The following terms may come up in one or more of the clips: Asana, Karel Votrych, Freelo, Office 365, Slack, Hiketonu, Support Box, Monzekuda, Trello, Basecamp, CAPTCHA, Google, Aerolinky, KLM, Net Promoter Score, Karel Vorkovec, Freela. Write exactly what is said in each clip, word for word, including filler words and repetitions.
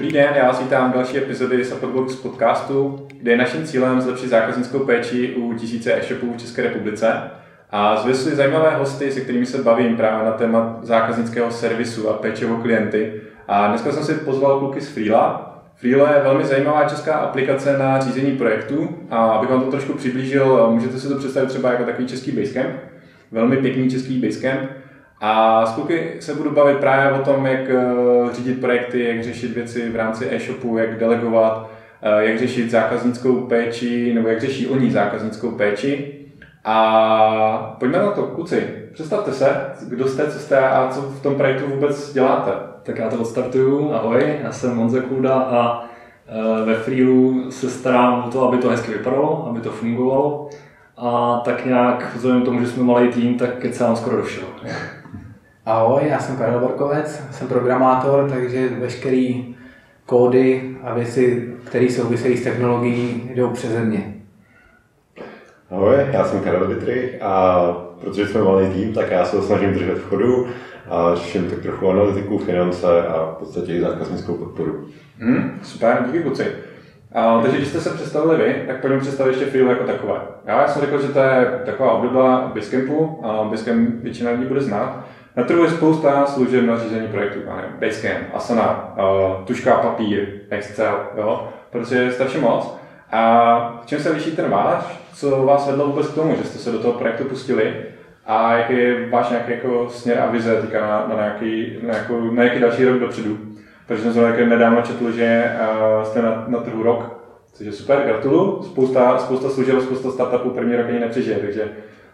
Dobrý den, já vás vítám v další epizody Support Box podcastu, kde je naším cílem zlepšit zákaznickou péči u tisíce e-shopů v České republice. A zvezuji zajímavé hosty, se kterými se bavím právě na téma zákaznického servisu a péče o klienty. A dneska jsem si pozval kluky z Freela. Freela je velmi zajímavá česká aplikace na řízení projektů. A abych vám to trošku přiblížil, můžete si to představit třeba jako takový český Basecamp. Velmi pěkný český Basecamp. A s kluky se budu bavit právě o tom, jak řídit projekty, jak řešit věci v rámci e-shopu, jak delegovat, jak řešit zákaznickou péči, nebo jak řeší oni zákaznickou péči. A pojďme na to, kluci, představte se, kdo jste, co jste a co v tom projektu vůbec děláte. Tak já to odstartuju, ahoj, já jsem Monzekuda a ve Freelu se starám o to, aby to hezky vypadalo, aby to fungovalo. A tak nějak vzhledem k tomu, že jsme malý tým, tak kecám skoro do všeho. Ahoj, já jsem Karel Vorkovec, jsem programátor, takže veškeré kódy a věci, které souvisejí s technologií, jdou přeze mě. Ahoj, já jsem Karel Votrych a protože jsme malý tým, tak já se to snažím držet v chodu a řeším tak trochu analytiku, finance a v podstatě i zákaznickou podporu. Hmm, super, díky kluci. A, takže když jste se představili vy, tak pojďme představit ještě Freela jako takové. Já jsem řekl, že to je taková obdoba Basecampu, a Basecamp většina lidí bude znát. Na trhu je spousta služeb na řízení projektů, Basecamp, Asana, tužka, papír, Excel, jo, protože je strašně moc. A v čem se liší ten váš, co vás vedlo vůbec k tomu, že jste se do toho projektu pustili a jaký je váš nějaký jako směr a vize týká na, na, nějaký, na, nějakou, na nějaký další rok dopředu? Protože jsem zrovna nedávno četl, že jste na, na trhu rok, což je super, gratuluju, spousta, spousta služeb, spousta startupů první rok ani nepřežije, takže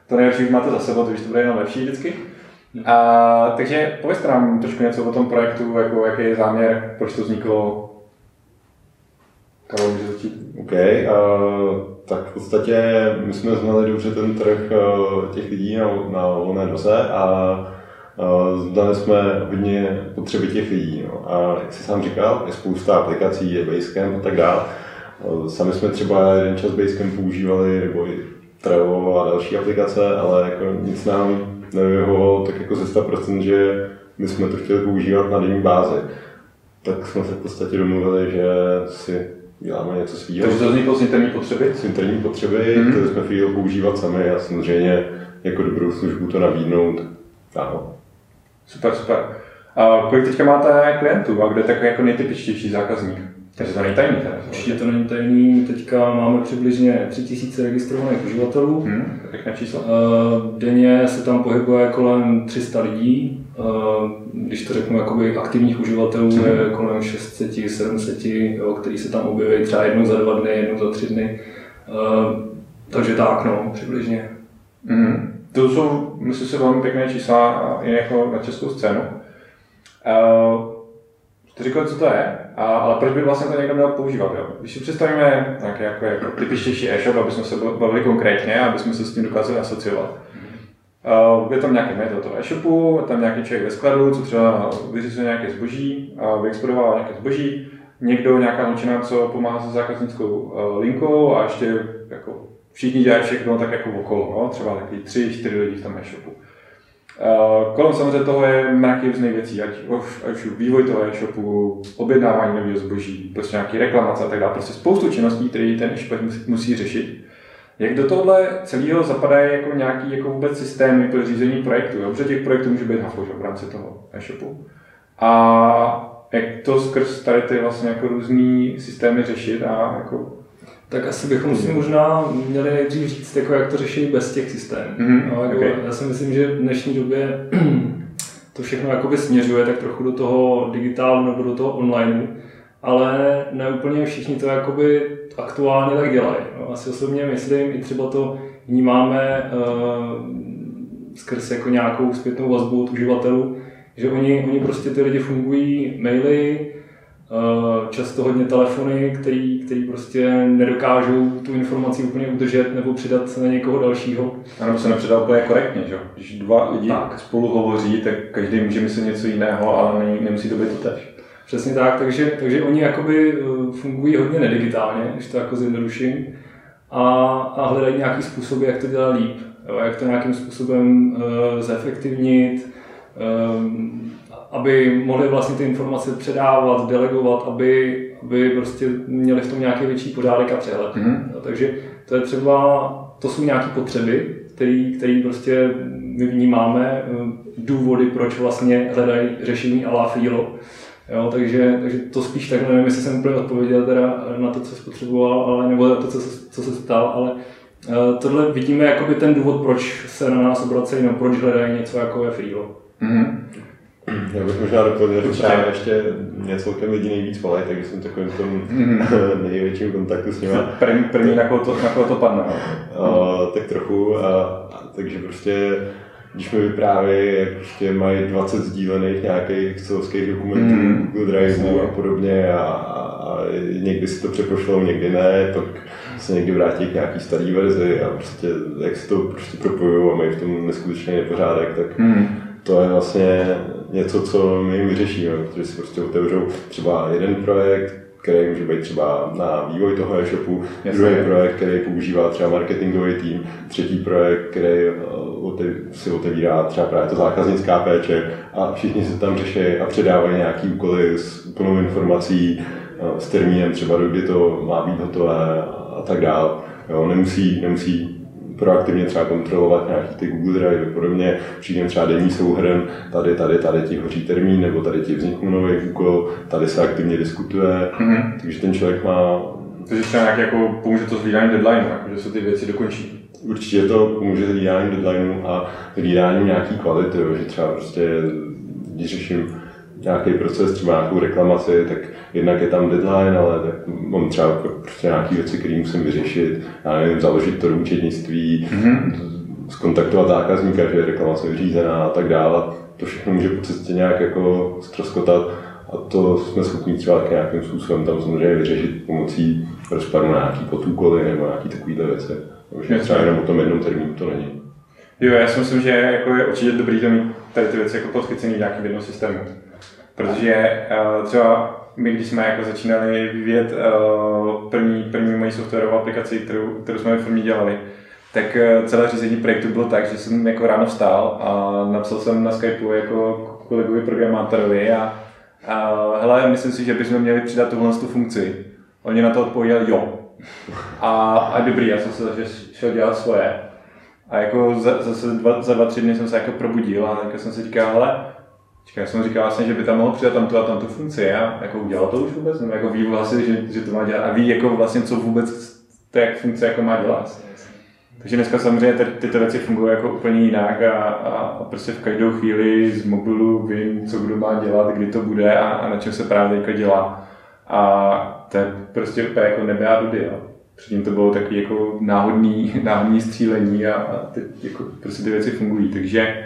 to nejlepší už máte za sebou, takže to bude jenom lepší vždycky. A, takže povězte nám trošku něco o tom projektu, jako, jaký je záměr, proč to vzniklo. Karol, může začít? OK, uh, tak v podstatě my jsme znali dobře ten trh uh, těch lidí na, na volné noze a Uh, znali jsme hodně potřeby těch lidí. No. A jak jsi sám říkal, je spousta aplikací, je Basecamp a tak dále. Uh, sami jsme třeba jeden čas Basecamp používali, nebo i Trello a další aplikace, ale jako nic nám nevyhovovalo tak jako ze sta procent, že my jsme to chtěli používat na denní bázi. Tak jsme se v podstatě domluvili, že si děláme něco svýho. Takže to vzniklo z interní potřeby? Z interní potřeby, mm-hmm. které jsme chtěli používat sami a samozřejmě jako dobrou službu to nabídnout. Aho. Super, super. A kolik teďka máte klientů a kde je takový jako nejtypičtější zákazník? Takže to není tajný. Určitě to není tajný. Teďka máme přibližně tři tisíce registrovaných uživatelů. Hmm, pěkné číslo. Denně se tam pohybuje kolem tři sta lidí. Když to řeknu, jakoby aktivních uživatelů hmm. je kolem šest set, sedm set, jo, který se tam objeví třeba jednou za dva dny, jednou za tři dny. Takže tak, no, přibližně. Hmm. To jsou, myslím si, velmi pěkné čísla i jako na českou scénu. Uh, to říkali, co to je, a, ale proč by vlastně to někdo měl používat? Jo? Když si představíme nějaký jako, jako typičtější e-shop, abychom se bavili konkrétně, abychom se s tím dokázali asociovat. Uh, je tam nějaký majitel toho e-shopu, je tam nějaký člověk ve skladu, co třeba vyřizuje nějaké zboží, vyexpedovává nějaké zboží, někdo, nějaká hlučina, co pomáhá se zákaznickou linkou a ještě jako všichni dělají všechno tak jako okolo, no? Třeba takový tři, čtyři lidi v tom e-shopu. Uh, kolem samozřejmě toho je mraky různých věcí, ať už vývoj toho e-shopu, objednávání nového zboží, prostě nějaký reklamace a tak dále, prostě spoustu činností, které ten e-shop musí řešit. Jak do tohle celého zapadají jako nějaký jako vůbec systémy pro řízení projektu, jo? Protože těch projektů může být hafo v rámci toho e-shopu. A jak to skrz tady ty vlastně jako různý systémy řešit a jako tak asi bychom si možná měli nejdřív říct, jako jak to řeší bez těch systémů. Mm-hmm. No, jako okay. Já si myslím, že v dnešní době to všechno jakoby směřuje tak trochu do toho digitálu nebo do toho online, ale ne úplně všichni to jakoby aktuálně tak dělají. No, asi osobně myslím, i třeba to vnímáme uh, skrz jako nějakou zpětnou vazbu od uživatelů, že oni, oni prostě ty lidi fungují maily, často hodně telefony, který, který prostě nedokážou tu informaci úplně udržet nebo přidat na někoho dalšího. A nebo se nepředá úplně korektně, že? Když dva lidi tak spolu hovoří, tak každý může myslet něco jiného, ale nemusí to být to tež. Přesně tak, takže, takže oni jakoby fungují hodně nedigitálně, když to jako zjednoduším, a, a hledají nějaký způsoby, jak to dělat líp, jak to nějakým způsobem uh, zefektivnit, um, a aby mohli vlastně ty informace předávat, delegovat, aby, aby prostě měli v tom nějaký větší pořádek a přehled. Mm. Takže to je třeba, to jsou nějaké potřeby, které, které prostě my vnímáme, důvody, proč vlastně hledají řešení a la Freelo. Jo, takže, takže to spíš tak, nevím, jestli jsem úplně odpověděl teda na to, co jsi potřeboval, ale, nebo na to, co, co se ptal, ale uh, tohle vidíme jakoby ten důvod, proč se na nás obracejí, no, proč hledají něco jako je Freelo. Mm-hmm. Já bych možná doplnil, že třeba ještě něco těm lidi nejvíc volají, takže jsem takovým tomu největším kontaktu s nimi. První, první na, koho to, na koho to padne. Uh, tak trochu, a, a, takže prostě když mi vypráví, jak prostě mají dvacet sdílených nějakých excelovských dokumentů, mm. Google Driveu a podobně a, a někdy si to přepošlou, někdy ne, tak se někdy vrátí k nějaký starý verzi a prostě jak si to prostě propojují a mají v tom neskutečný nepořádek, tak mm. to je vlastně něco, co my jim vyřešíme, protože si prostě otevřou třeba jeden projekt, který může být třeba na vývoj toho e-shopu, Jasně. druhý projekt, který používá třeba marketingový tým, třetí projekt, který si otevírá třeba právě to zákaznická péče a všichni se tam řeší a předávají nějaký úkoly s úplnou informací, s termínem třeba, kdy to má být hotové a tak dále. Jo, nemusí, nemusí proaktivně třeba kontrolovat nějaký ty Google Drive a podobně, přijde třeba denní souhrn, tady, tady, tady ti hoří termín, nebo tady ti vznikl nový úkol, tady se aktivně diskutuje, mm-hmm. takže ten člověk má... Takže třeba nějak jako pomůže to zhlídání deadline, že se ty věci dokončí. Určitě to pomůže zhlídání deadlineu a zhlídání nějaký kvality, že třeba prostě, když řeším nějaký proces, třeba nějakou reklamaci, tak jednak je tam deadline, ale tak mám třeba prostě nějaké věci, které musím vyřešit, já nevím, založit to do účetnictví, mm-hmm. zkontaktovat zákazníka, že je reklamace vyřízená a tak dále. To všechno může po cestě nějak jako ztroskotat a to jsme schopni třeba nějakým způsobem tam samozřejmě vyřešit pomocí rozpadu na nějaký podúkoly nebo nějaké takovéhle věci. Už třeba jenom o tom jednom termínu to není. Jo, já si myslím, že jako je určitě dobrý to mít tady ty věci jako podchycený v nějakým jednom systému. Protože uh, třeba my, když jsme jako začínali vyvíjet uh, první, první moji softwarovou aplikaci, kterou, kterou jsme ve firmě dělali, tak uh, celé řízení projektu bylo tak, že jsem jako ráno vstál a napsal jsem na Skypeu jako kolegovi programátorovi a, a hele, myslím si, že bychom měli přidat tuhle tu funkci. On mě na to odpověděl jo. A, a dobrý, já jsem se začal šel dělat svoje. A jako za, zase dva, za dva, tři dny jsem se jako probudil a jako jsem si říkal, hele, já jsem říkal vlastně, že by tam mohl přidat tamto a tamto funkci a jako udělal to už vůbec, nebo jako ví vlastně, že, že to má dělat a ví jako vlastně, co vůbec ta funkce jako má dělat. Takže dneska samozřejmě ty, tyto věci fungují jako úplně jinak a, a prostě v každou chvíli z mobilu vím, co kdo má dělat, kdy to bude a, a na čem se právě jako dělá. A to je prostě úplně jako nebe a dudy. Předtím to bylo takový jako náhodný, náhodný střílení a, a ty, jako prostě ty věci fungují. Takže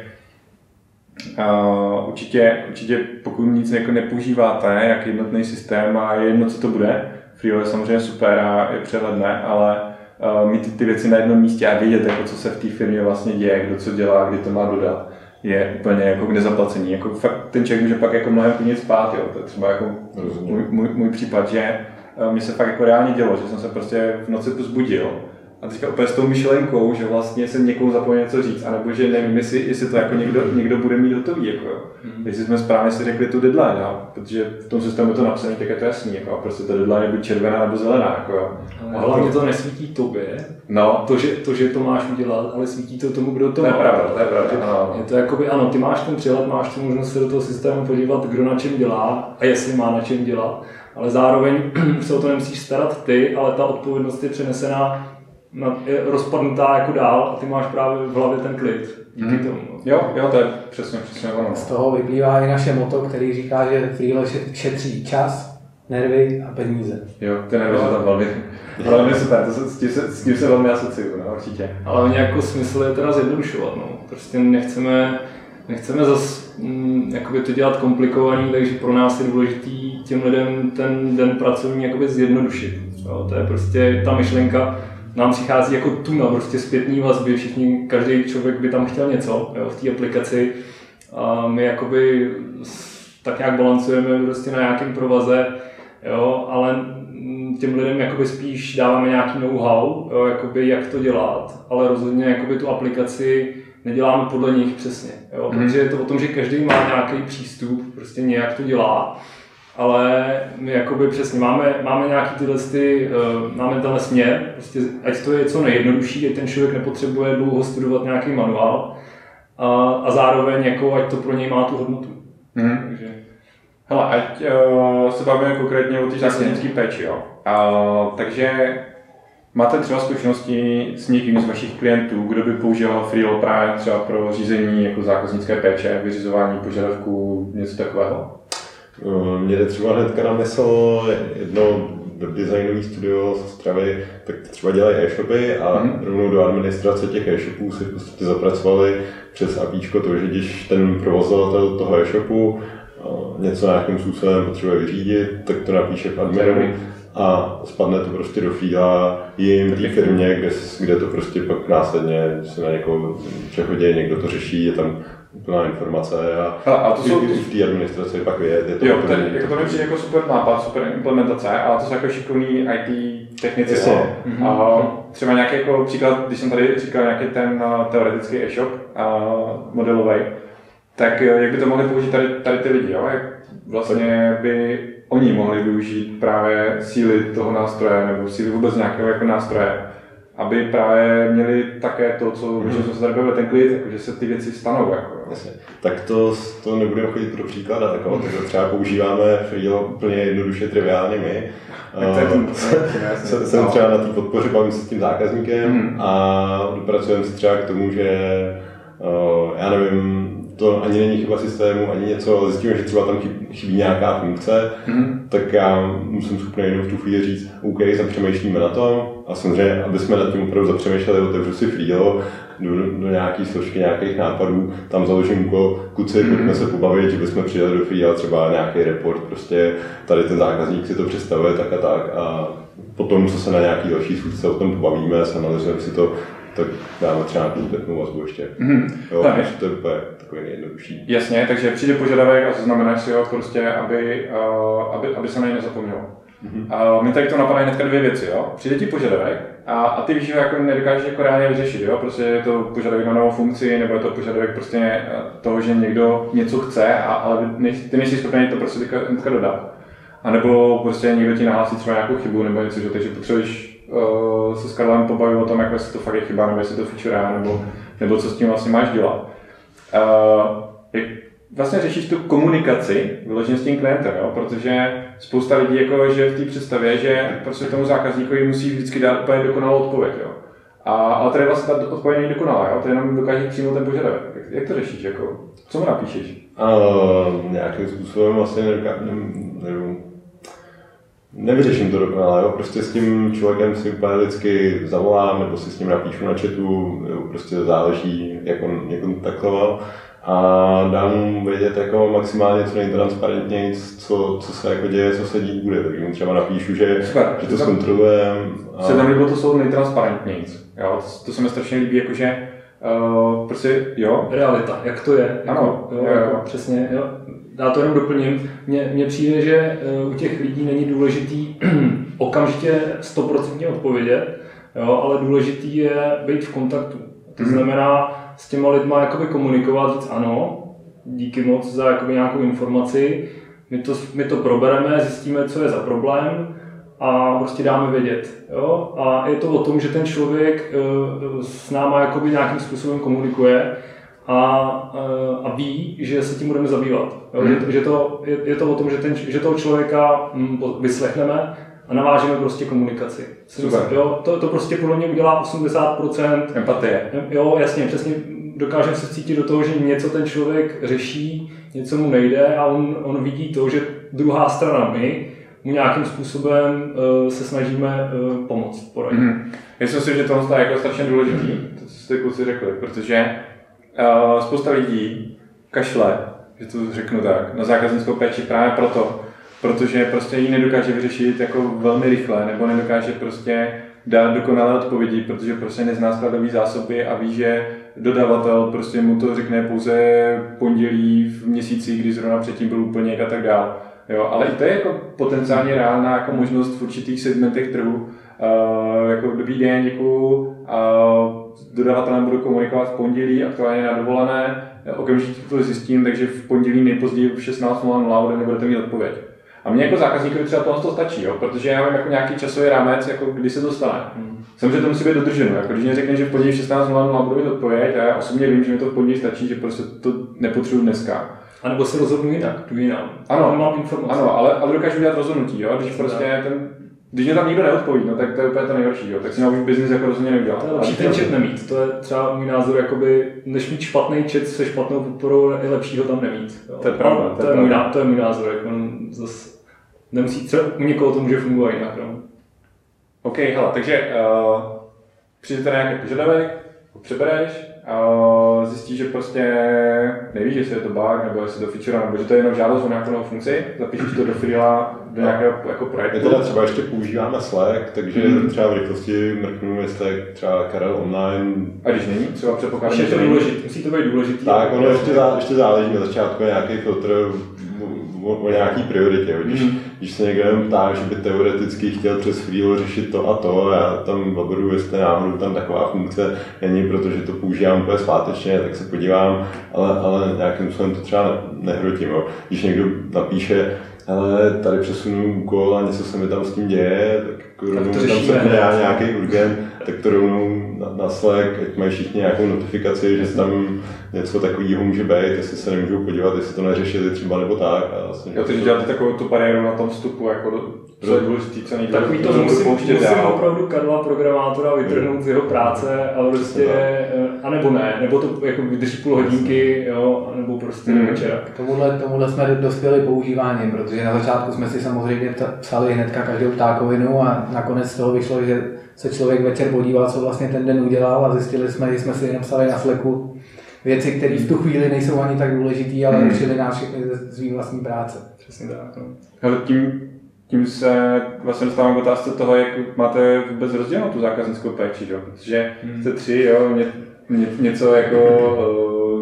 Uh, určitě, určitě pokud nic jako nepoužíváte, jak jednotný systém a je jedno, co to bude, Freelo je samozřejmě super a je přehledné, ale uh, mít ty, ty věci na jednom místě a vědět, jako, co se v té firmě vlastně děje, kdo co dělá, kdy to má dodat, je úplně jako k nezaplacení. Jako, fakt ten člověk může pak jako mnohem plně spát, jo. To je třeba jako můj, můj, můj případ, že uh, mi se fakt jako reálně dělo, že jsem se prostě v noci pozbudil. A teďka úplně s tou myšlenkou, že vlastně jsem někomu zapomněl něco říct, anebo že nevím, jestli, jestli to jako někdo, někdo bude mít hotový, jako jo. Mm-hmm. Jestli jsme správně si řekli tu deadline, jo. Protože v tom systému je to napsané, tak je to jasný, jako a prostě ta deadline je buď červená nebo zelená, jako jo. Ale hlavně to nesvítí tobě, no. to, že, to, že to máš udělat, ale svítí to tomu, kdo to má. To je pravda, to je pravda. Je to jakoby, ano, ty máš ten přehled, máš tu možnost se do toho systému podívat, kdo na čem dělá a jestli má na čem dělat, ale zároveň se o to nemusíš starat ty, ale ta odpovědnost je přenesená. No, je rozpadnutá jako dál a ty máš právě v hlavě ten klid díky tomu. Jo, jo, to je přesně, přesně ono. Z toho vyplývá i naše motto, který říká, že Freelo šetří čas, nervy a peníze. Jo, ty nervy jsou tam velmi, velmi super, to se, s, tím se, s tím se velmi asociuju, no, určitě. Ale mě jako smysl je teda zjednodušovat, no. Prostě nechceme, nechceme zas hm, jakoby to dělat komplikovaný, takže pro nás je důležitý těm lidem ten den pracovní jakoby zjednodušit. Jo, to je prostě ta myšlenka, nám přichází jako tuna, prostě zpětný vazby, všichni, každý člověk by tam chtěl něco, jo, v té aplikaci a my jakoby tak nějak balancujeme prostě na nějakém provaze, jo, ale těm lidem jakoby spíš dáváme nějaký know-how, jo, jakoby jak to dělat, ale rozhodně jakoby tu aplikaci neděláme podle nich přesně. Jo? Protože je to o tom, že každý má nějaký přístup, prostě nějak to dělá, ale my jakoby přesně máme, máme nějaký tyhle, ty, máme tenhle směr, prostě ať to je co nejjednodušší, ať ten člověk nepotřebuje dlouho studovat nějaký manuál a, a zároveň jako, ať to pro něj má tu hodnotu. Mm. Takže... Hele, ať uh, se bavíme konkrétně o té základnické péči, jo. Uh, takže máte třeba zkušenosti s někým z vašich klientů, kdo by používal Freelo právě třeba pro řízení jako zákaznické péče, vyřizování požadavků, něco takového? Mně jde třeba hnedka na mysl jedno webdesignový studio z Ostravy, tak třeba dělají e-shopy a mm. rovnou do administrace těch e-shopů si v podstatě zapracovali přes APIčko to, že když ten provozovatel toho e-shopu něco nějakým způsobem potřebuje vyřídit, tak to napíše v adminu a spadne to prostě do Freela jim, té firmě, kde, kde to prostě pak následně se na někoho přechodí, někdo to řeší, je tam úplná informace a, Hele, a to jsou... v té administraci pak je, je to... Jo, ten, jako to mi přijde jako super nápad, super implementace, ale to jsou jako šikovní í té technici. Mm-hmm. Aha. Třeba nějaký jako příklad, když jsem tady říkal nějaký ten teoretický e-shop modelový, tak jak by to mohli použít tady, tady ty lidi, jo? Jak vlastně by oni mohli využít právě síly toho nástroje, nebo síly vůbec nějakého jako nástroje, aby právě měli také to, co mm-hmm. se tady bavil ten klid, jako, že se ty věci stanou. Jako, tak to, to nebudeme chodit pro příklad, tak to třeba používáme Freelo úplně jednoduše triviálně my. Jsem, jsem třeba na té podpoře, bavím se s tím zákazníkem mm. a dopracujeme se třeba k tomu, že uh, já nevím, to ani není chyba systému, ani něco, ale zjistíme, že třeba tam chybí nějaká funkce, mm. tak já musím schopný jenom v tu chvíli říct, OK, zapřemýšlíme na tom a samozřejmě, aby jsme nad tím opravdu zapřemýšleli, otevřu si Freelo, do, do nějaký složky, nějakých nápadů, tam založím úkol, kuci, mm. pojďme se pobavit, že bychom přidali do Freela třeba nějaký report, prostě tady ten zákazník si to představuje tak a tak a potom se na nějaký další schůzce o tom pobavíme, analyzujeme si to, tak dáme třeba nějakou zpětnou vazbu ještě. Mm. Jo, no, to je úplně takový nejjednodušší. Jasně, takže přijde požadavek a zaznamenáš si ho prostě, aby, uh, aby, aby se na něj nezapomnělo. Mm-hmm. Uh, mi tady to napadají hnedka dvě věci, jo. Přijde ti požadavek a, a ty víš, že jako nedokážeš jako reálně vyřešit, jo. Prostě je to požadavek na novou funkci, nebo je to požadavek prostě toho, že někdo něco chce, a, ale ne, ty nejsi schopný to prostě hnedka dodat. A nebo prostě někdo ti nahlásí třeba nějakou chybu nebo něco, že, takže potřebuješ Uh, se s Karlem pobavit o tom, jak jestli to fakt je chyba, nebo jestli to feature, nebo, nebo co s tím vlastně máš dělat. Uh, jak vlastně řešíš tu komunikaci vyloženě s tím klientem, jo? Protože spousta lidí jako, že v té představě, že prostě tomu zákazníkovi musí vždycky dát úplně dokonalou odpověď. Jo? A, ale tady vlastně ta odpověď není dokonalá, to jenom dokáže přijmout ten požadavek. Jak, jak to řešíš? Jako? Co mu napíšeš? Uh, nějakým způsobem vlastně nevím. Nevyřeším to dokonale, jo? Prostě s tím člověkem si úplně lidsky zavolám, nebo si s ním napíšu na chatu, jo? Prostě záleží, jak on, jak on takloval. A dám mu vědět jako maximálně co nejtransparentněji, co, co se jako děje, co se dít bude. Takže mu třeba napíšu, že, že to zkontrolujeme. A... Se tam líbilo to slovo nejtransparentněji. To, to se mi strašně líbí, jakože uh, prostě jo. Realita, jak to je. Ano, jo, jo, jo. Přesně. Jo. Já to jenom doplním. Mně, mně přijde, že u těch lidí není důležitý okamžitě stoprocentně odpovědět, jo, ale důležitý je být v kontaktu. To znamená s těma lidma jakoby komunikovat, říct ano, díky moc za jakoby nějakou informaci, my to, my to probereme, zjistíme, co je za problém a prostě dáme vědět. Jo. A je to o tom, že ten člověk s náma jakoby nějakým způsobem komunikuje, A, a ví, že se tím budeme zabývat. Jo, hmm. že, že to, je, je to o tom, že, ten, že toho člověka vyslechneme a navážeme prostě komunikaci. Super. Jo, to, to prostě podle mě udělá osmdesát procent empatie. Jo, jasně, přesně dokážeme se cítit do toho, že něco ten člověk řeší, něco mu nejde a on, on vidí to, že druhá strana my mu nějakým způsobem uh, se snažíme uh, pomoct. Hmm. Já si myslím, že tohle je jako strašně důležité, to jste kluci řekli, protože Uh, spousta lidí kašle, že to řeknu tak, na zákaznickou péči právě proto, protože prostě ji nedokáže vyřešit jako velmi rychle, nebo nedokáže prostě dát dokonalé odpovědi, protože prostě nezná skladové zásoby a ví, že dodavatel prostě mu to řekne pouze pondělí v měsíci, kdy zrovna předtím byl úplněk a tak dál. Jo, ale i to je jako potenciálně reálná jako možnost v určitých segmentech trhu, Uh, jako dobrý den, děkuju. Uh, s dodavatelem budu komunikovat v pondělí, aktuálně na dovolené. Okamžitě to zjistím, takže v pondělí nejpozději v šestnáct hodin bude nebudete mít odpověď. A mně jako zákazníkovi třeba tohle to stačí, jo? Protože já mám jako nějaký časový rámec, jako kdy se to stane. Hmm. Samozřejmě to musí být dodrženo. Jako když mi řekne, že v pondělí v šestnáct hodin budu mít odpověď, a já osobně vím, že mi to v pondělí stačí, že prostě to nepotřebuji dneska. A nebo se rozhodnu jinak, tu jinam. Ano, mám informace. Ano, ale, ale dokážu dělat rozhodnutí, jo? Když prostě ten Když mě tam nikdo neodpoví, no, tak to je úplně to nejhorší, jo. Tak si na už biznis jako rozhodně neudělat. No, lepší ten chat nemít, to je třeba můj názor, jakoby, než mít špatný chat se špatnou podporou, je lepší ho tam nemít. Jo. To je pravda, to, to, je, pravda. Můj, to je můj názor, jako zase nemusí, třeba u někoho to může fungovat jinak, no. OK, hele, takže uh, přijde tady nějaký požadavek, ho přebereš, uh, zjistíš, že prostě nevíš, jestli je to bug, nebo jestli to feature, nebo že to je jenom žádost o nějakou novou funkci, zapíšeš to do Freela, do nějakého jako projektu. My teda třeba ještě používáme Slack, takže mm. třeba v rychlosti mrknu, jestli třeba Karel online. A když není, třeba předpokládám, že to důležitý, musí to být důležitý. Tak, ono ještě, zá, ještě záleží na začátku nějaký filtr o, o nějaký prioritě. Když, mm. když se někdo ptá, že by teoreticky chtěl přes Freelu řešit to a to, já tam vabuju, jestli náhodou tam taková funkce není, protože to používám úplně svátečně, tak se podívám, ale, ale nějakým způsobem to třeba nehrotím. Jo. Když někdo napíše, ale tady přesunu úkol a něco se mi tam s tím děje, tak, tak rovnou tam se dělá nějaký urgent, tak to rovnou na, na Slack, ať mají všichni nějakou notifikaci, že tam něco takového může být, jestli se nemůžou podívat, jestli to neřešili třeba nebo tak. Jo, takže děláte takovou tu paréru na tom vstupu, jako co je důležitý, co nejde. Takový to musím, musím opravdu Karla programátora vytrhnout z jeho práce, ale prostě, anebo ne, nebo to jako vydrží půl hodinky, jo, nebo prostě hmm. večera. Tomuhle, tomuhle jsme dospěli používáním, protože na začátku jsme si samozřejmě psali hnedka každou ptákovinu a nakonec z toho vyšlo, že se člověk večer podíval, co vlastně ten den udělal a zjistili jsme, že jsme si napsali na Slacku věci, které v tu chvíli nejsou ani tak důležité, ale učili nás všechny ze svým vlastní práce. Přesně tak. No. Tím, tím se vlastně dostávám k otázce toho, jak máte vůbec rozdělenou tu zákaznickou péči, jo? Protože jste tři, jo, ně, ně, něco jako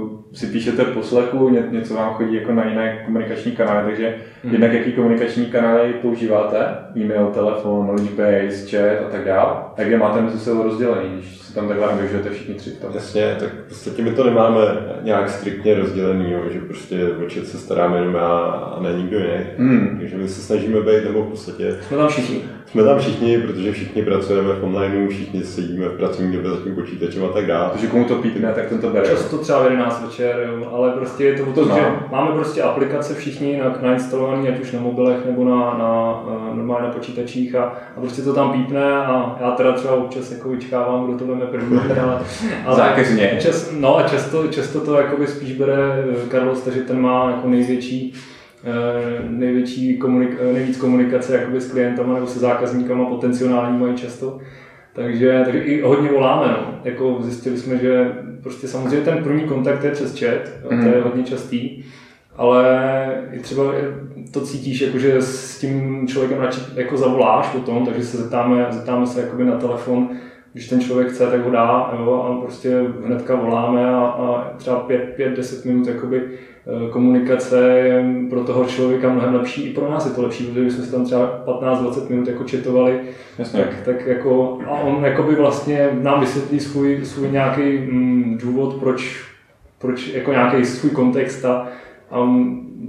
uh, si píšete po Slacku, ně, něco vám chodí jako na jiné komunikační kanály, takže hmm. jednak jaký komunikační kanály používáte, e-mail, telefon, knowledge base, chat a tak dále, tak je máte mezi sebou rozdělený, tam takhle využijete všichni tři. Tam. Jasně, tak v podstatě my to nemáme nějak striktně rozdělený, že prostě včet se staráme jenom já a ne nikdo jiný. Mm. Takže my se snažíme být, nebo v podstatě... Jsme tam všichni. Jsme tam všichni, protože všichni pracujeme v onlineu, všichni sedíme v pracovní době za tím počítačem a tak dále. Takže komu to pítne, tak ten to bere. Často třeba jedenáct večer, jo, ale prostě je to o tom, že máme prostě aplikace všichni nainstalované, ať už na mobilech nebo na, na, na normálně na počítačích a, a prostě to tam pípne a já teda třeba občas jako vyčkávám, kdo to veme první, ale, ale čas, no a často, často to jakoby spíš bere Karel, že ten má jako největší největší komunik, nejvíc komunikace jakoby s klientama nebo se zákazníkama potenciální mají často. Takže, takže i hodně voláme, no. Jako zjistili jsme, že prostě samozřejmě ten první kontakt je přes chat, mm. to je hodně častý, ale i třeba to cítíš, jakože s tím člověkem radši jako zavoláš o tom, takže se zeptáme, zeptáme se jakoby na telefon, když ten člověk chce, tak ho dá, jo, a prostě hnedka voláme a, a třeba pět deset minut jakoby komunikace je pro toho člověka mnohem lepší, i pro nás je to lepší, protože když jsme si tam třeba patnáct dvacet minut jako chatovali, tak, tak jako, a on jakoby vlastně nám vysvětlí svůj, svůj nějaký mm, důvod, proč, proč jako nějaký svůj kontext a, a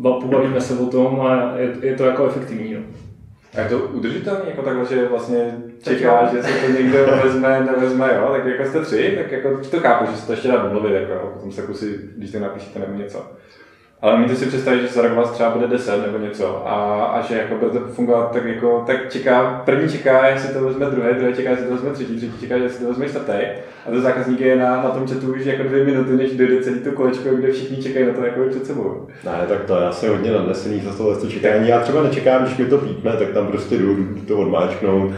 pobavíme se o tom a je, je to jako efektivní. No. A je to udržitelné, jako takhle, že vlastně čekáš, že se to někdo vezme, nevezme, jo, tak jako jste tři, tak jako to chápu, že se to ještě dá domluvit, jako jo, potom se kusí, když tak napíšete nebo něco. Ale můžete si představit, že za rok vás třeba bude deset nebo něco a, a že jako bude to fungovat tak jako, tak čeká, první čeká, jestli to vezme druhé, druhé čeká, jestli to vezme třetí, třetí čeká, jestli to vezme čtvrtý. A to zákazník je na, na tom chatu už jako dvě minuty, než dojde celý to kolečko, kde všichni čekají na to jako před sebou. Ne, tak to já jsem hodně nadnesený za tohle čekání, já třeba nečekám, když mi to pípne, tak tam prostě jdu, jdu to odmáčknout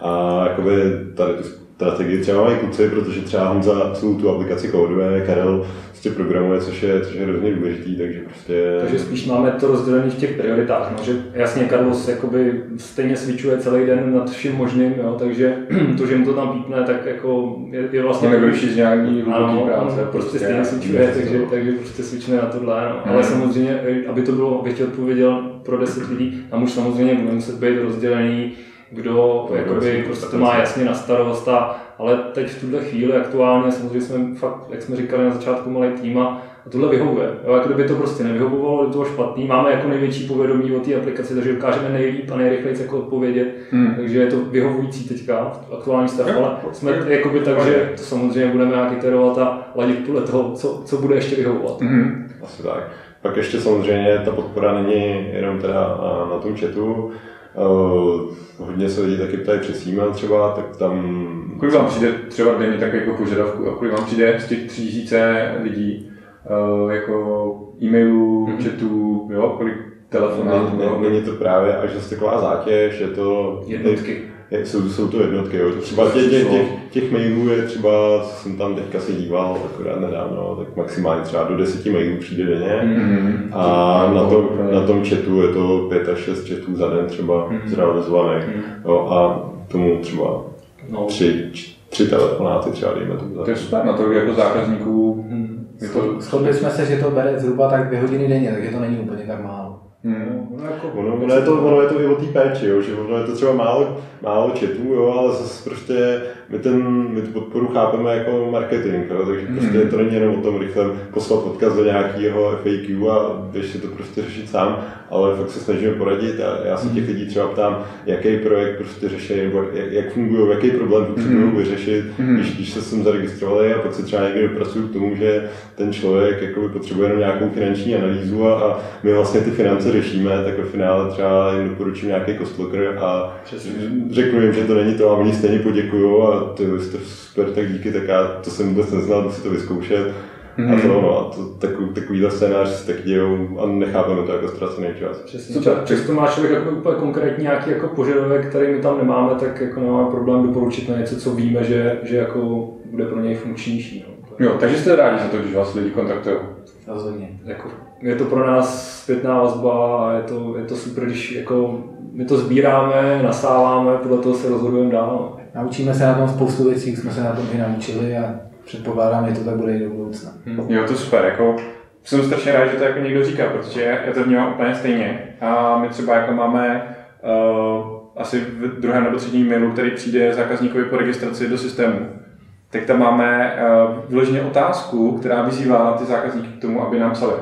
a jakoby tady tu strategii třeba mají kluci, protože třeba Honza celou tu aplikaci kóduje, Karel prostě programuje, což je, což je hrozně důležitý, takže prostě... Takže spíš máme to rozdělené v těch prioritách, no, že jasně Carlos jakoby stejně svičuje celý den nad vším možným, jo, takže to, že mu to tam pípne, tak jako je, je vlastně... Nebo ještě z nějaký hluboký práce. Prostě stejně svičuje, takže, takže prostě svične na tohle, no. Hmm. Ale samozřejmě, aby to bylo, abych ti odpověděl pro deset lidí, tam už samozřejmě bude muset být rozdělený kdo jakoby, prostě to má jasně na starost. A, ale teď v tuhle chvíli aktuálně, samozřejmě jsme fakt, jak jsme říkali na začátku, malý tým a tohle vyhovuje. Jo, kdyby to prostě nevyhovovalo, by to bylo špatný, máme jako největší povědomí o té aplikaci, takže dokážeme nejlíp a nejrychleji jako odpovědět, hmm. takže je to vyhovující teďka aktuální stav, yeah, ale jsme yeah. jakoby tak, že to samozřejmě budeme nějak iterovat a ladit podle toho, co, co bude ještě vyhovovat. Hmm. Asi tak. Pak ještě samozřejmě ta podpora není jenom teda na tom chatu. Uh, hodně se lidi taky ptají přes e-mail třeba, tak tam... Kolik vám přijde třeba denně tak jako požadavku a kolik vám přijde z těch tří tisíce lidí uh, jako e-mailů, mm-hmm. chatů, jo, kolik telefonátů? Není, není to právě až zase taková zátěž, je to... Jednotky. Jak jsou, jsou to jednotky, jo. Třeba těch, těch, těch, těch mailů je třeba, co jsem tam teďka se díval, akorát nedávno, tak maximálně třeba do deseti mailů přijde denně. Mm-hmm. A na tom, na tom chatu je to pět až šest chatů za den třeba zrealizovaných. Mm-hmm. No, a tomu třeba no. tři, tři telefonáty třeba dejme tomu. To je super, na to jako zákazníků. Hmm. To... Shodli jsme se, že to bere zhruba tak dvě hodiny denně, takže to není úplně tak málo. Hmm. No, jako, ono, ono, je to, ono je to i o té péči, jo, že ono je to třeba málo, málo chatů, jo, ale zase prostě my, ten, my tu podporu chápeme jako marketing, jo, takže hmm. prostě to není jenom o tom rychle poslat odkaz do nějakého F A Q a jdeš si to prostě řešit sám, ale fakt se snažíme poradit a já se těch lidí třeba ptám, jaký projekt prostě řeší, nebo jak, jak fungují, jaký problém potřebují hmm. vyřešit, hmm. když, když se sem zaregistrovali a pak se třeba někdy dopracují k tomu, že ten člověk jakoby potřebuje jenom nějakou finanční analýzu a, a my vlastně ty finance řešíme, tak ve finále třeba jim doporučím nějaký kostlokr a přesně. řeknu jim, že to není to a oni stejně poděkují a to je super, tak díky, tak já to jsem vůbec neznal, musím to vyzkoušet. Mm-hmm. A to, no, a to, takový, takovýhle scénář se tak dějou a nechápeme to jako ztracený čas. Přesně, přesto má člověk jako úplně konkrétní nějaký jako požadavek, který my tam nemáme, tak jako nemáme problém doporučit na něco, co víme, že, že jako bude pro něj funkčnější. No. Jo, takže jste rádi za to, když vás lidi kontaktují? Rozhodně. Jako, je to pro nás zpětná vazba a je to, je to super, když jako my to sbíráme, nasáváme, podle toho se rozhodujeme dál. Naučíme se na tom spoustu věcí, jsme se na tom i naučili a předpokládám, že to tak bude i do budoucna. Hmm. Jo, to super, jako jsem strašně rád, že to jako někdo říká, protože já to vnímám úplně stejně a my třeba jako máme uh, asi v druhém nebo třetím mailu, který přijde zákazníkovi po registraci do systému. Tak tam máme uh, vyloženě otázku, která vyzývá ty zákazníky k tomu, aby nám psali.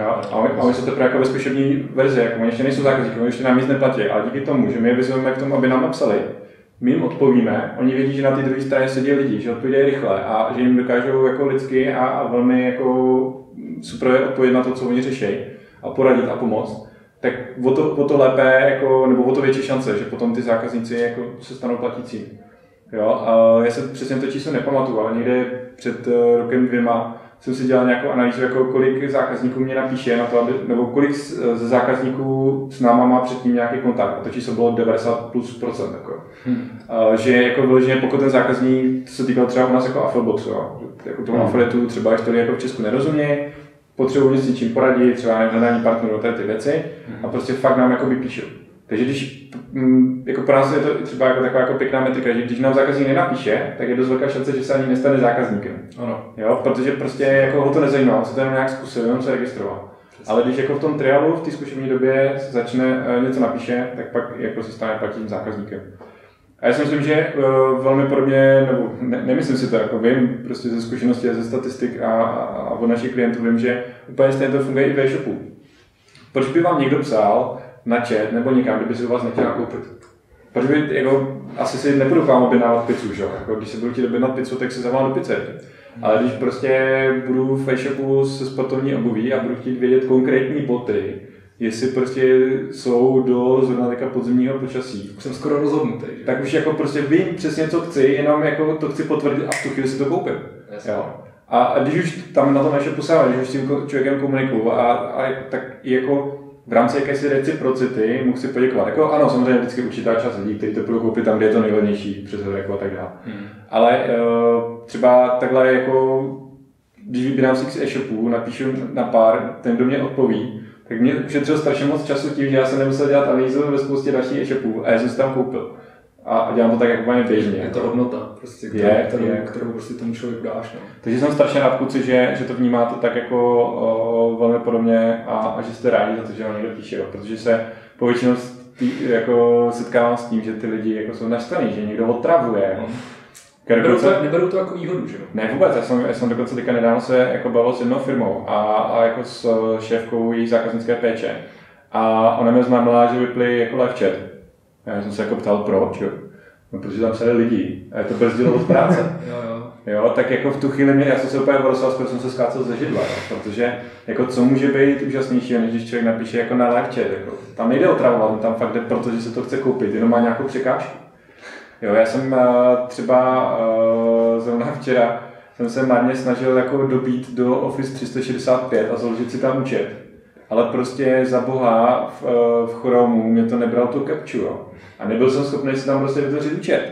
A oni jsou teprve jako ve zkušební verzi, jako oni ještě nejsou zákazníky, oni ještě nám nic neplatí, ale díky tomu, že my je vyzýváme k tomu, aby nám napsali, my jim odpovíme, oni vědí, že na té druhé straně sedí lidi, že odpovídají rychle a že jim dokážou jako lidsky a, a velmi jako super odpovědět na to, co oni řeší a poradit a pomoct. Tak o to, o to lépe, jako, nebo o to větší šance, že potom ty zákazníci jako se stanou platícími. Jo, a já se přesně to číslo nepamatuju, ale někde před rokem dvěma jsem si dělal nějakou analýzu, jako kolik zákazníků mě napíše na to, aby, nebo kolik ze zákazníků s náma má předtím nějaký kontakt. A to číslo bylo devadesát plus procent. Jako. Hmm. A, že jako vyloženě, pokud ten zákazník se týkal třeba u nás jako Affiliate, jako tomu hmm. Affiliate třeba ještě jako v Česku nerozumí, potřebují s něčím poradit, třeba hledání partnerů, ty věci hmm. a prostě fakt nám jako vypíšou. Takže když, jako pro nás je to třeba jako taková jako pěkná metrika, že když nám zákazník nenapíše, tak je dost velká šance, že se ani nestane zákazníkem. Ano. Jo, protože prostě jako ho to nezajímá, on se to jenom nějak zkusil, jenom se registroval. Přesný. Ale když jako v tom trialu, v té zkušební době začne něco napíše, tak pak jako se stane platitým zákazníkem. A já si myslím, že velmi podobně, nebo ne, nemyslím si to, jako vím prostě ze zkušeností a ze statistik a, a od našich klientů vím, že úplně stejně to funguje i v e-shopu. Proč by vám někdo psal na chat nebo někam, kdyby si u vás nechtěl koupit? Proč by, jako, asi si nebudu vám objednávat pizzu, že? Jako, když se budu chtít objednat pizzu, tak se zavolám do pizzerie. Ale když prostě budu v e-shopu se sportovní obuví a budu chtít vědět konkrétní boty, jestli prostě jsou do zrovna teďka podzimního počasí. Už jsem skoro rozhodnutý. Tak už jako prostě vím přesně, co chci, jenom jako to chci potvrdit a v tu chvíli si to koupím. A, a když už tam na tom e-shopu sám, když už s tím člověkem komunikuju, a, a tak jako v rámci jakési reciprocity mu chci poděkovat. Jako, ano, samozřejmě vždycky určitá část lidí, kteří to budou koupit tam, kde je to nejlevnější, přes jako a tak dále. Hmm. Ale uh, třeba takhle, jako, když vybírám si e-shopu, napíšu na pár, ten, kdo mě odpoví, tak mě ušetřil strašně moc času tím, že já jsem nemusel dělat analýzu ve spoustě dalších e-shopů a já jsem si tam koupil. A dělám to tak jako úplně běžně. Je to hodnota, prostě, kterou, je, kterou, je. kterou prostě tomu člověku dáš. No. Takže jsem strašně rád, kluci, že, že to vnímáte tak jako o, velmi podobně a, a že jste rádi za to, že vám někdo píše. Protože se povětšinou jako setkávám s tím, že ty lidi jako jsou naštvaný, že někdo otravuje. Mm. Neberou to, neberou to jako výhodu, že jo? Ne vůbec, já jsem, já jsem dokonce teďka nedávno se jako bavil s jednou firmou a, a jako s šéfkou její zákaznické péče. A ona mě oznámila, že vypli jako live chat. Já jsem se jako ptal proč, jo? No, protože tam psali lidi a je to brzdilo od práce. jo, jo. Jo, tak jako v tu chvíli mě, já jsem se úplně vorosil, protože jsem se skácel ze židla, jo? Protože jako co může být úžasnější, než když člověk napíše jako na live chat, jako tam nejde otravovat, tam fakt jde, protože se to chce koupit, jenom má nějakou překážku. Jo, já jsem třeba zrovna včera jsem se marně snažil jako dobít do Office tři sta šedesát pět a založit si tam účet. Ale prostě za boha v, v Chromu mě to nebral tu CAPTCHU, jo. A nebyl jsem schopný si tam prostě vytvořit účet.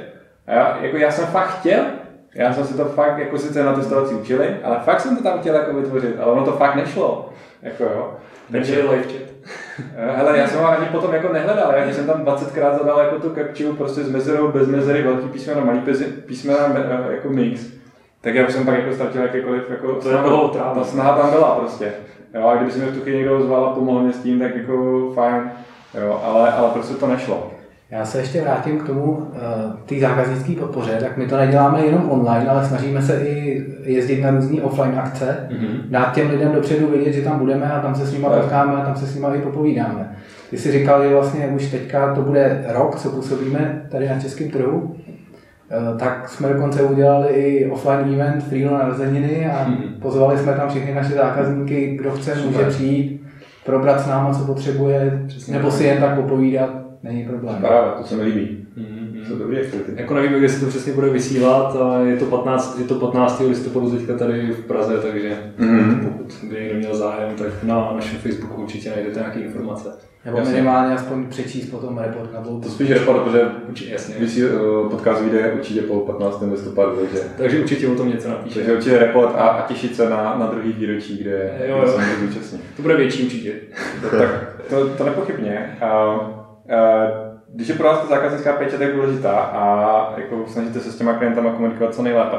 A já, jako já jsem fakt chtěl, já jsem si to fakt jako sice na testovací učili, ale fakt jsem to tam chtěl jako vytvořit, ale ono to fakt nešlo. Jako jo. Takže live chat. Hele, já jsem ho ani potom jako nehledal, já jsem tam dvacetkrát zadal jako tu CAPTCHU prostě s mezerou, bez mezery, velký písmeno, malý písmeno, jako mix. Tak já už jsem pak jako ztratil jakýkoliv jako... To nebylo otrávené. Ta snaha tam byla prostě. Jo, a kdyby se mi v tu chvíli někdo ozval a pomohl mě s tím, tak jako fajn, jo, ale, ale prostě to nešlo. Já se ještě vrátím k tomu té zákaznické podpoře, tak my to neděláme jenom online, ale snažíme se i jezdit na různý offline akce, mm-hmm. dát těm lidem dopředu vědět, že tam budeme a tam se s nimi potkáme a tam se s nimi i popovídáme. Ty jsi říkal, že vlastně už teďka to bude rok, co působíme tady na českém trhu, tak jsme dokonce udělali i offline event Freela narozeniny a mm-hmm. pozvali jsme tam všechny naše zákazníky, kdo chce, super. Může přijít, probrat s náma, co potřebuje, přesně nebo si jen tak popovídat. Není problém. Právě, to se mi líbí. Mm-hmm. To dobrý, jako nevím, kde se to přesně bude vysílat, ale je to patnáctého Je to patnáctého listopadu teďka tady v Praze, takže mm-hmm. pokud by někdo měl zájem, tak na našem Facebooku určitě najdete nějaké informace. Nebo jasně. Minimálně aspoň přečíst potom report na dlouho. To spíš report, protože jasně. Vysíl, podcast vyjde určitě po patnáctého listopadu takže... takže určitě o tom něco napíše. Takže určitě report a, a těšit se na, na druhý výročí, kde se můžu účastnit. To bude větší určitě. Tak to, to nepochybně. A... Když je pro vás ta zákaznická péče tak důležitá a jako snažíte se s těma klientama komunikovat co nejlépe.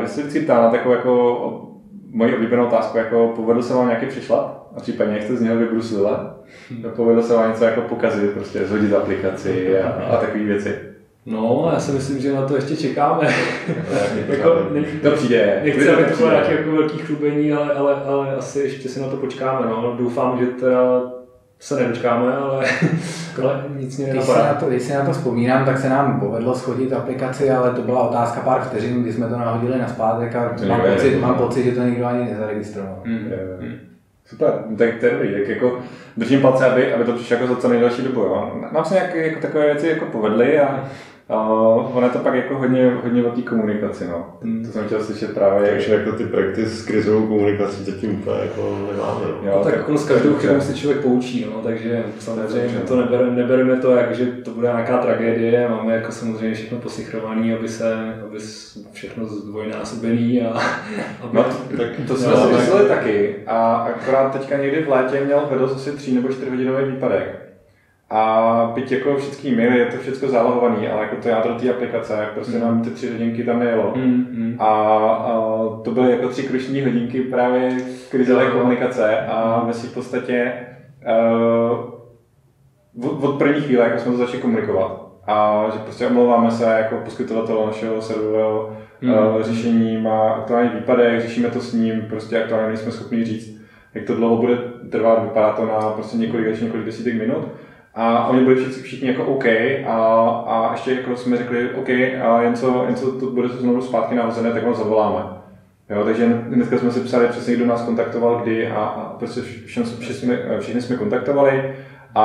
Já se vždycky ptám na takovou jako moji oblíbenou otázku, jako povedl se vám nějaký přišlap a případně jste z něho vybruslili, povedl se vám něco jako pokazit, prostě zhodit aplikaci a, a takové věci. No, já si myslím, že na to ještě čekáme. jako, ne, to přijde. Nechci, aby to bylo nějaké jako velké chlubení, ale, ale, ale asi ještě si na to počkáme. No. Doufám, že teda se nedočkáme, ale, ale nic mě nenapadá. Když si na to vzpomínám, tak se nám povedlo shodit aplikaci, ale to byla otázka pár vteřin, kdy jsme to nahodili na zpátek a mám pocit, mám pocit, že to nikdo ani nezaregistroval. Mm. Super, tak to je dobrý, tak jako držím palce, aby, aby to přišlo jako za co nejdelší dobu. Jo. Nám se nějaké jako takové věci jako povedly a Uh, ono je to pak jako hodně, hodně o té komunikaci, no. Hmm. To jsem chtěl slyšet právě. Takže jako ty praktiky s krizovou komunikací zatím úplně jako nemáme. No, no tak jako s každou chvíli se člověk poučí, no, takže samozřejmě to nebereme, nebereme to jak, že to bude nějaká tragédie, máme jako samozřejmě všechno posychrované, aby se, aby všechno zdvojnásobený a... Aby... No, tak to jsme si mysleli taky a akorát teďka někdy v létě měl vedost asi tři nebo čtyři hodinový výpadek. A byť jako všechny e-maily, je to všechno zálohované, ale jako to jádro té aplikace, prostě mm. nám ty tři hodinky tam nejelo. Mm, mm. A, a to byly jako tři kruční hodinky právě krizové mm. komunikace a ve svým podstatě uh, od, od první chvíle jako jsme to začali komunikovat. A že prostě omlouváme se jako poskytovatel našeho serverového mm. uh, řešení, má aktuální výpadek, řešíme to s ním, prostě aktuálně nejsme schopni říct, jak to dlouho bude trvat, vypadá to na prostě několik až několik desítek minut. A oni byli všichni, všichni jako OK a, a ještě jako jsme řekli OK a jen co, jen co to bude znovu zpátky nahozené, tak vám zavoláme. Jo, takže dneska jsme si psali přesně, kdo nás kontaktoval, kdy a, a prostě všichni jsme kontaktovali a,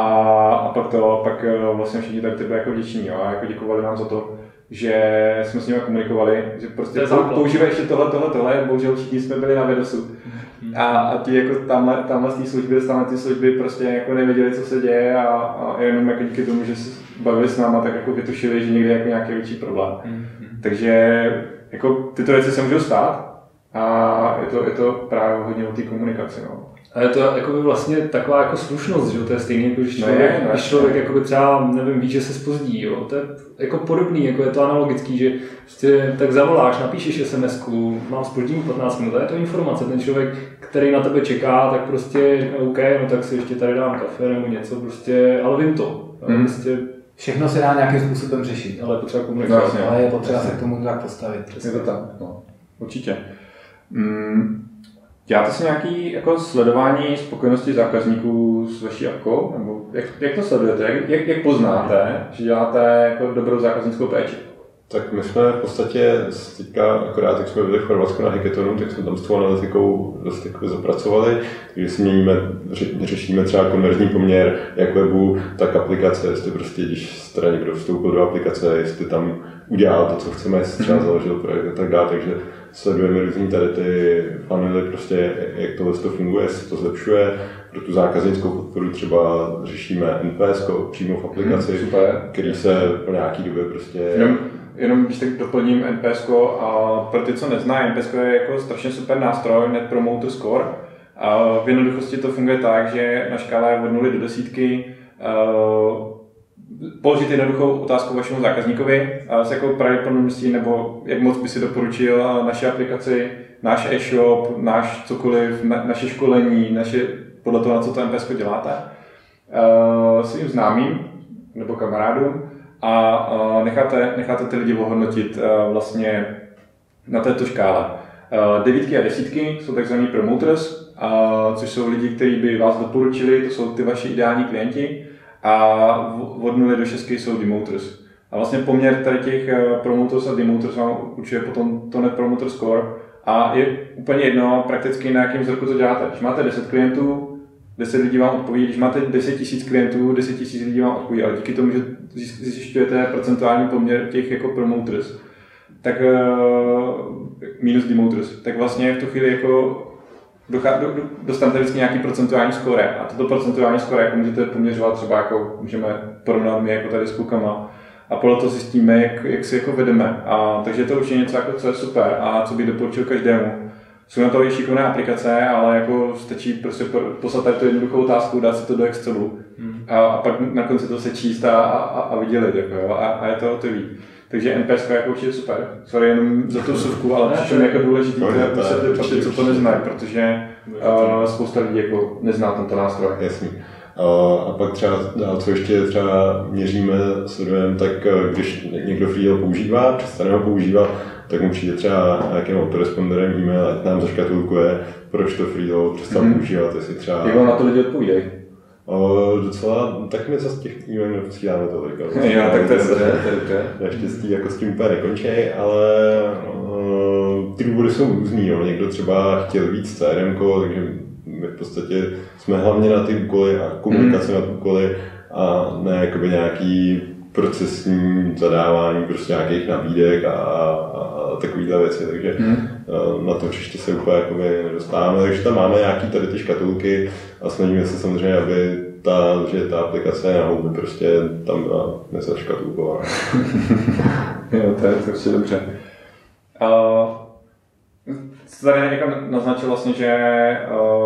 a pak to, pak vlastně všichni tak byli jako vděční a jako děkovali nám za to, že jsme s nimi komunikovali, že prostě používají ještě tohle, tohle, tohle, bohužel všichni jsme byli na vědosu. A, a ty jako tamhle, tamhle z té služby, stále ty služby prostě jako nevěděli, co se děje a, a jenom jako díky tomu, že se bavili s náma, tak jako vytušili, že někde je jako nějaký větší problém. Mm-hmm. Takže jako tyto věci se můžou stát a je to, je to právě hodně o té komunikaci. No. A je to jakoby vlastně taková jako slušnost, že to je stejný, jako když člověk, ne, když člověk jakoby třeba, nevím, ví, že se zpozdí, jo. To je jako podobný, jako je to analogický, že prostě tak zavoláš, napíšeš SMSku, mám zpoždění patnáct minut, a je to informace, ten člověk, který na tebe čeká, tak prostě řekne, OK, no tak si ještě tady dám kafe nebo něco, prostě, ale vím to, hmm. prostě. Všechno se dá nějakým způsobem řešit, ale je potřeba komunikovat, ale je potřeba se k tomu tak postavit. Přesně. Je to tak, no. Určitě. Mm. Děláte si nějaké jako sledování spokojenosti zákazníků s vaší apkou? Nebo jak, jak to sledujete? Jak, jak, jak poznáte, že děláte jako dobrou zákaznickou péči? Tak my jsme v podstatě teďka, akorát jak jsme byli v Chorvatsku na Hiketonu, tak jsme tam s tou analytikou dost zapracovali. Takže si měníme, ře, řešíme třeba konverzní poměr jak webu, tak aplikace, jestli prostě, když teda někdo vstoupil do aplikace, jestli tam udělal to, co chceme, jestli třeba založil projekt a tak dále. Takže sledujeme různý tady ty panely, prostě jak tohle to funguje, jestli to zlepšuje. Pro tu zákaznickou podporu třeba řešíme N P S přímo v aplikaci, hmm, který se po nějaký době prostě... Jenom, jenom když tak doplním N P S, a pro ty, co nezná, N P S je jako strašně super nástroj, Net Promoter Score. A v jednoduchosti to funguje tak, že na škále od nuly do desítky položit jednoduchou otázku vašemu zákazníkovi s jakou pravděpodobností nebo jak moc by si doporučil naši aplikaci, náš e-shop, náš cokoliv, na, naše školení, naše, podle toho, na co to N P S děláte, svým známým nebo kamarádům a necháte, necháte ty lidi ohodnotit vlastně na této škále. Devítky a desítky jsou takzvaný promoters, což jsou lidi, kteří by vás doporučili, to jsou ty vaši ideální klienti, a od nuly do šestky jsou demoters. A vlastně poměr tady těch promoters a demoters vám určuje potom to Net Promoter Score a je úplně jedno prakticky na jakém vzorku to děláte. Když máte deset klientů, deset lidí vám odpoví, když máte deset tisíc klientů, deset tisíc lidí vám odpoví, ale díky tomu, že zjišťujete procentuální poměr těch jako promoters, tak minus demoters, tak vlastně v tu chvíli jako dostanete vždycky nějaký procentuální score a toto procentuální score jako můžete poměřovat třeba jako můžeme porovnat my jako tady s klukama a podle toho zjistíme, jak, jak si jako vedeme. A, takže to určitě něco, jako, co je super a co bych doporučil každému. Jsou na to i šikovné aplikace, ale jako stačí prostě poslat tady tu jednoduchou otázku, dát si to do Excelu hmm. a, a pak na konci to se číst a, a, a vydělit jako, jo, a, a je to hotový. Takže N P S je jako určitě super. Sorry jenom za tu suvku, ale přičem jako důležitý, protože co to neznají, protože uh, spousta lidí jako nezná tento nástroj. Jasný. Uh, a pak třeba, co ještě třeba měříme, sledujeme, tak když někdo Freela používá, přestane ho používat, tak mu přijde třeba nějakým autoresponderem e-mail, ať nám zaškatulkuje, proč to Freela přestane mm-hmm. používat, jestli třeba... Jak vám na to lidi odpovídají? O, docela, tak my zase těch e-mailů neposíláme tolik. Jo, tak to je dobře. Naštěstí jako s tím úplně nekončej, ale o, ty důvody jsou různý. Jo. Někdo třeba chtěl víc C R M, takže my v podstatě jsme hlavně na ty úkoly a komunikace mm. na ty úkoly a ne jakoby nějaký procesní zadávání prostě nějakých nabídek a, a takovýhle věci, takže mm. na to příště se úplně jakoby nedostáváme, takže tam máme nějaký tady ty škatulky a snažíme se samozřejmě, aby ta, že ta aplikace na houby prostě tam byla nezaškatulkovaná. Jo, to je určitě dobře. Uh... Tady někam naznačil vlastně, že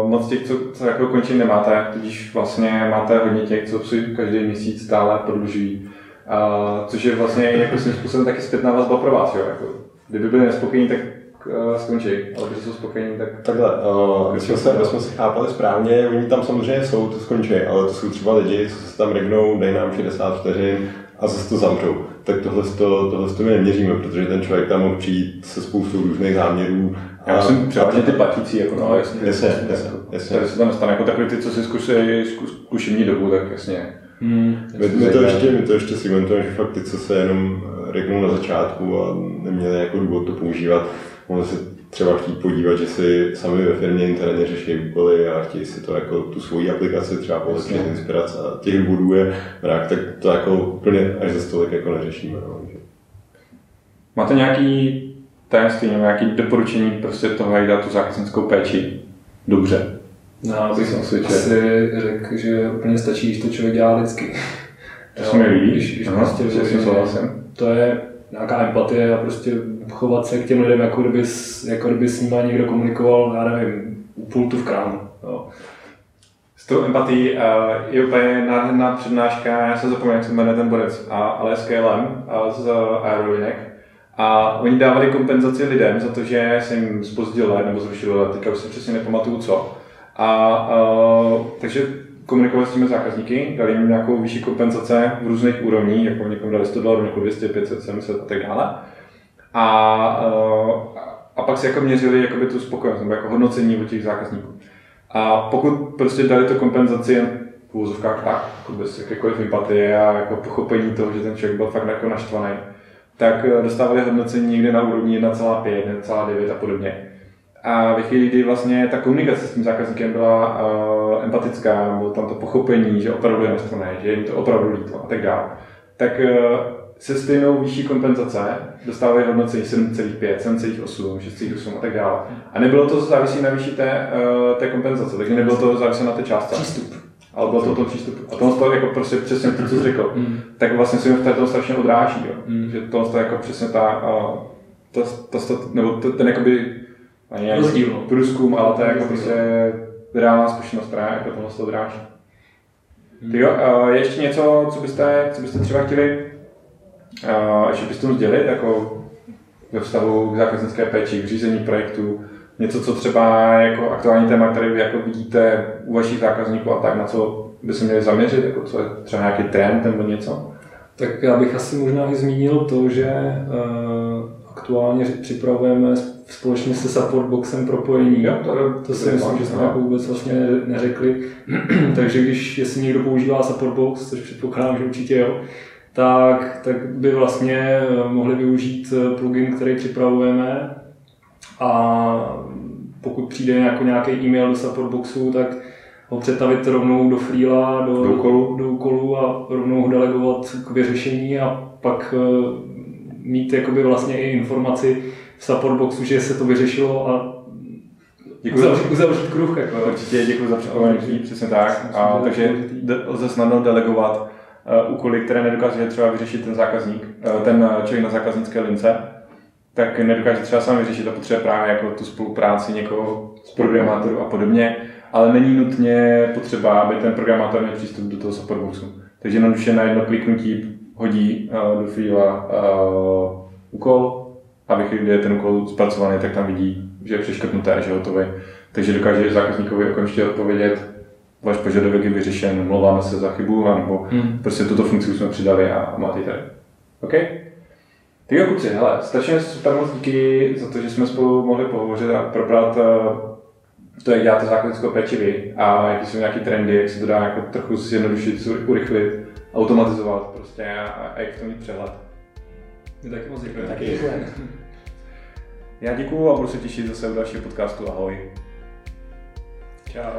uh, moc těch, co, co jako končí nemáte, tudíž vlastně máte hodně těch, co si každý měsíc stále prodlužují, uh, což je vlastně jako svým způsobem taky zpětná vazba pro vás, jo, jako, kdyby byli nespokojení, tak uh, skončí, ale když jsou spokojení, tak... Takhle, uh, když jsme, jsme se chápali správně, oni tam samozřejmě jsou, to skončí, ale to jsou třeba lidi, co se tam regnou, dají nám šedesát vteřin a zase to zamřou. Tak tohle to, tohle to my neměříme, protože ten člověk tam mohl přijít se spoustou různých záměrů. Já myslím převážně ty platící, jako no, jasně. Jasně, jasně, jasně. Tady se tam stane jako takový ty, co si zkušejí zkušení dobu, tak jasně. Hmm, my, my, to ještě, my to ještě segmentujeme, že fakt ty, co se jenom řeknou na začátku a neměli jako důvod to používat, mohli se třeba chtít podívat, že si sami ve firmě interně řeší úkoly a chtějí si to jako tu svoji aplikaci třeba polepšit inspirace a těch důvodů je mrak, tak to jako úplně až za stolik jako neřešíme. No. Máte nějaký tajemství, nějaké doporučení prostě toho, jak dát tu zákaznickou péči dobře? No, bych asi řekl, že úplně stačí, když to člověk dělá lidsky. To se mi líbí, to je nějaká empatie a prostě chovat se k těm lidem, jako kdyby, jako kdyby s nima někdo komunikoval, já nevím, u pultu v krámu. Jo. tou empatií uh, je úplně nádherná přednáška, já se zapomněl, jak se jmenuje ten borec, a, ale z K L M a z Aerolinek. A oni dávali kompenzaci lidem za to, že se jim zpozdil let nebo zrušil let, teďka už se přesně nepamatuju co. A, uh, takže komunikovali s těmi zákazníky, dali jim nějakou vyšší kompenzace v různých úrovních, jako někomu dali sto dolarů, někomu dvě stě, pět set, sedm set a tak dále. A, uh, a pak si jako měřili jakoby tu spokojenost, nebo jako hodnocení od těch zákazníků. A pokud prostě dali to kompenzaci v úvozovkách tak, jako bez jakékoliv empatie a jako pochopení toho, že ten člověk byl fakt jako naštvaný, tak dostávali hodnocení někde na úrovni jedna celá pět, jedna celá devět a podobně. A ve chvíli, kdy vlastně ta komunikace s tím zákazníkem byla uh, empatická, bylo tam to pochopení, že opravdu je naštvaný, že jim to opravdu líto a tak dále, tak uh, se stejnou výšší kompenzace dostávají hodnocení sedm celá pět, sedm celá osm, šest celá osm a tak dále. A nebylo to závisí na výši té, uh, té kompenzace, takže nebylo to závisí na té částce. Přístup. Ale bylo to ten přístup. A tohle to jako prostě přesně to, co jsi řekl, mm. tak vlastně se mi v této strašně odráží, jo. Mm. Že tohle to jako přesně ta, uh, ta, ta, ta, nebo ten, ten jakoby, nějaký průzkum, ale to je jako prostě reálná zkušenost, která jako tohle to odráží. Mm. Tyjo, uh, je ještě něco, co byste, co byste třeba chtěli Uh, ještě byste tomu sdělit, jako ve vztahu k zákaznické péči, k řízení projektů, něco, co třeba jako aktuální téma, které vy jako vidíte u vašich zákazníků a tak, na co by se měli zaměřit, jako co je třeba nějaký trend nebo něco? Tak já bych asi možná i zmínil to, že uh, aktuálně připravujeme společně se Support Boxem propojení. Jo, to, to, to si myslím, že jsme jako vůbec vlastně neřekli. Takže když, jestli někdo používá Support Box, což předpokládám, že určitě jo, Tak, tak by vlastně mohli využít plugin, který připravujeme, a pokud přijde jako nějaký e-mail do support boxu, tak ho přetavit rovnou do Freela, do, do, úkolu. do úkolu a rovnou ho delegovat k vyřešení a pak mít jakoby vlastně i informaci v support boxu, že se to vyřešilo a uzavřít kruh. Jako. Určitě děkuji za připomenutí, přesně tak. A, takže lze snadno delegovat úkoly, které nedokáže třeba vyřešit ten zákazník, ten člověk na zákaznické lince, tak nedokáže třeba sám vyřešit a potřebuje právě jako tu spolupráci někoho z programátorů a podobně, ale není nutně potřeba, aby ten programátor měl přístup do toho support boxu. Takže jednoduše na jedno kliknutí hodí do Freela úkol a ve chvíli, kdy je ten úkol zpracovaný, tak tam vidí, že je přeškrtnuté a že je hotový. Takže dokáže zákazníkovi okamžitě odpovědět: váš požadavek je vyřešen, omlouváme se za chybu, nebo hmm. prostě tuto funkci jsme přidali a máte ji tady. OK? Tak jo, kluci, hele, strašně super moc díky za to, že jsme spolu mohli pohovořit a probrat to, jak děláte zákaznickou péči vy a jaké jsou nějaké trendy, jak se to dá jako trochu zjednodušit, urychlit, automatizovat prostě a, a jak v tom mít přehled. My taky moc děkujeme. Taky děkujeme. Já děkuju a budu se těšit zase u dalšího podcastu. Ahoj. Ciao.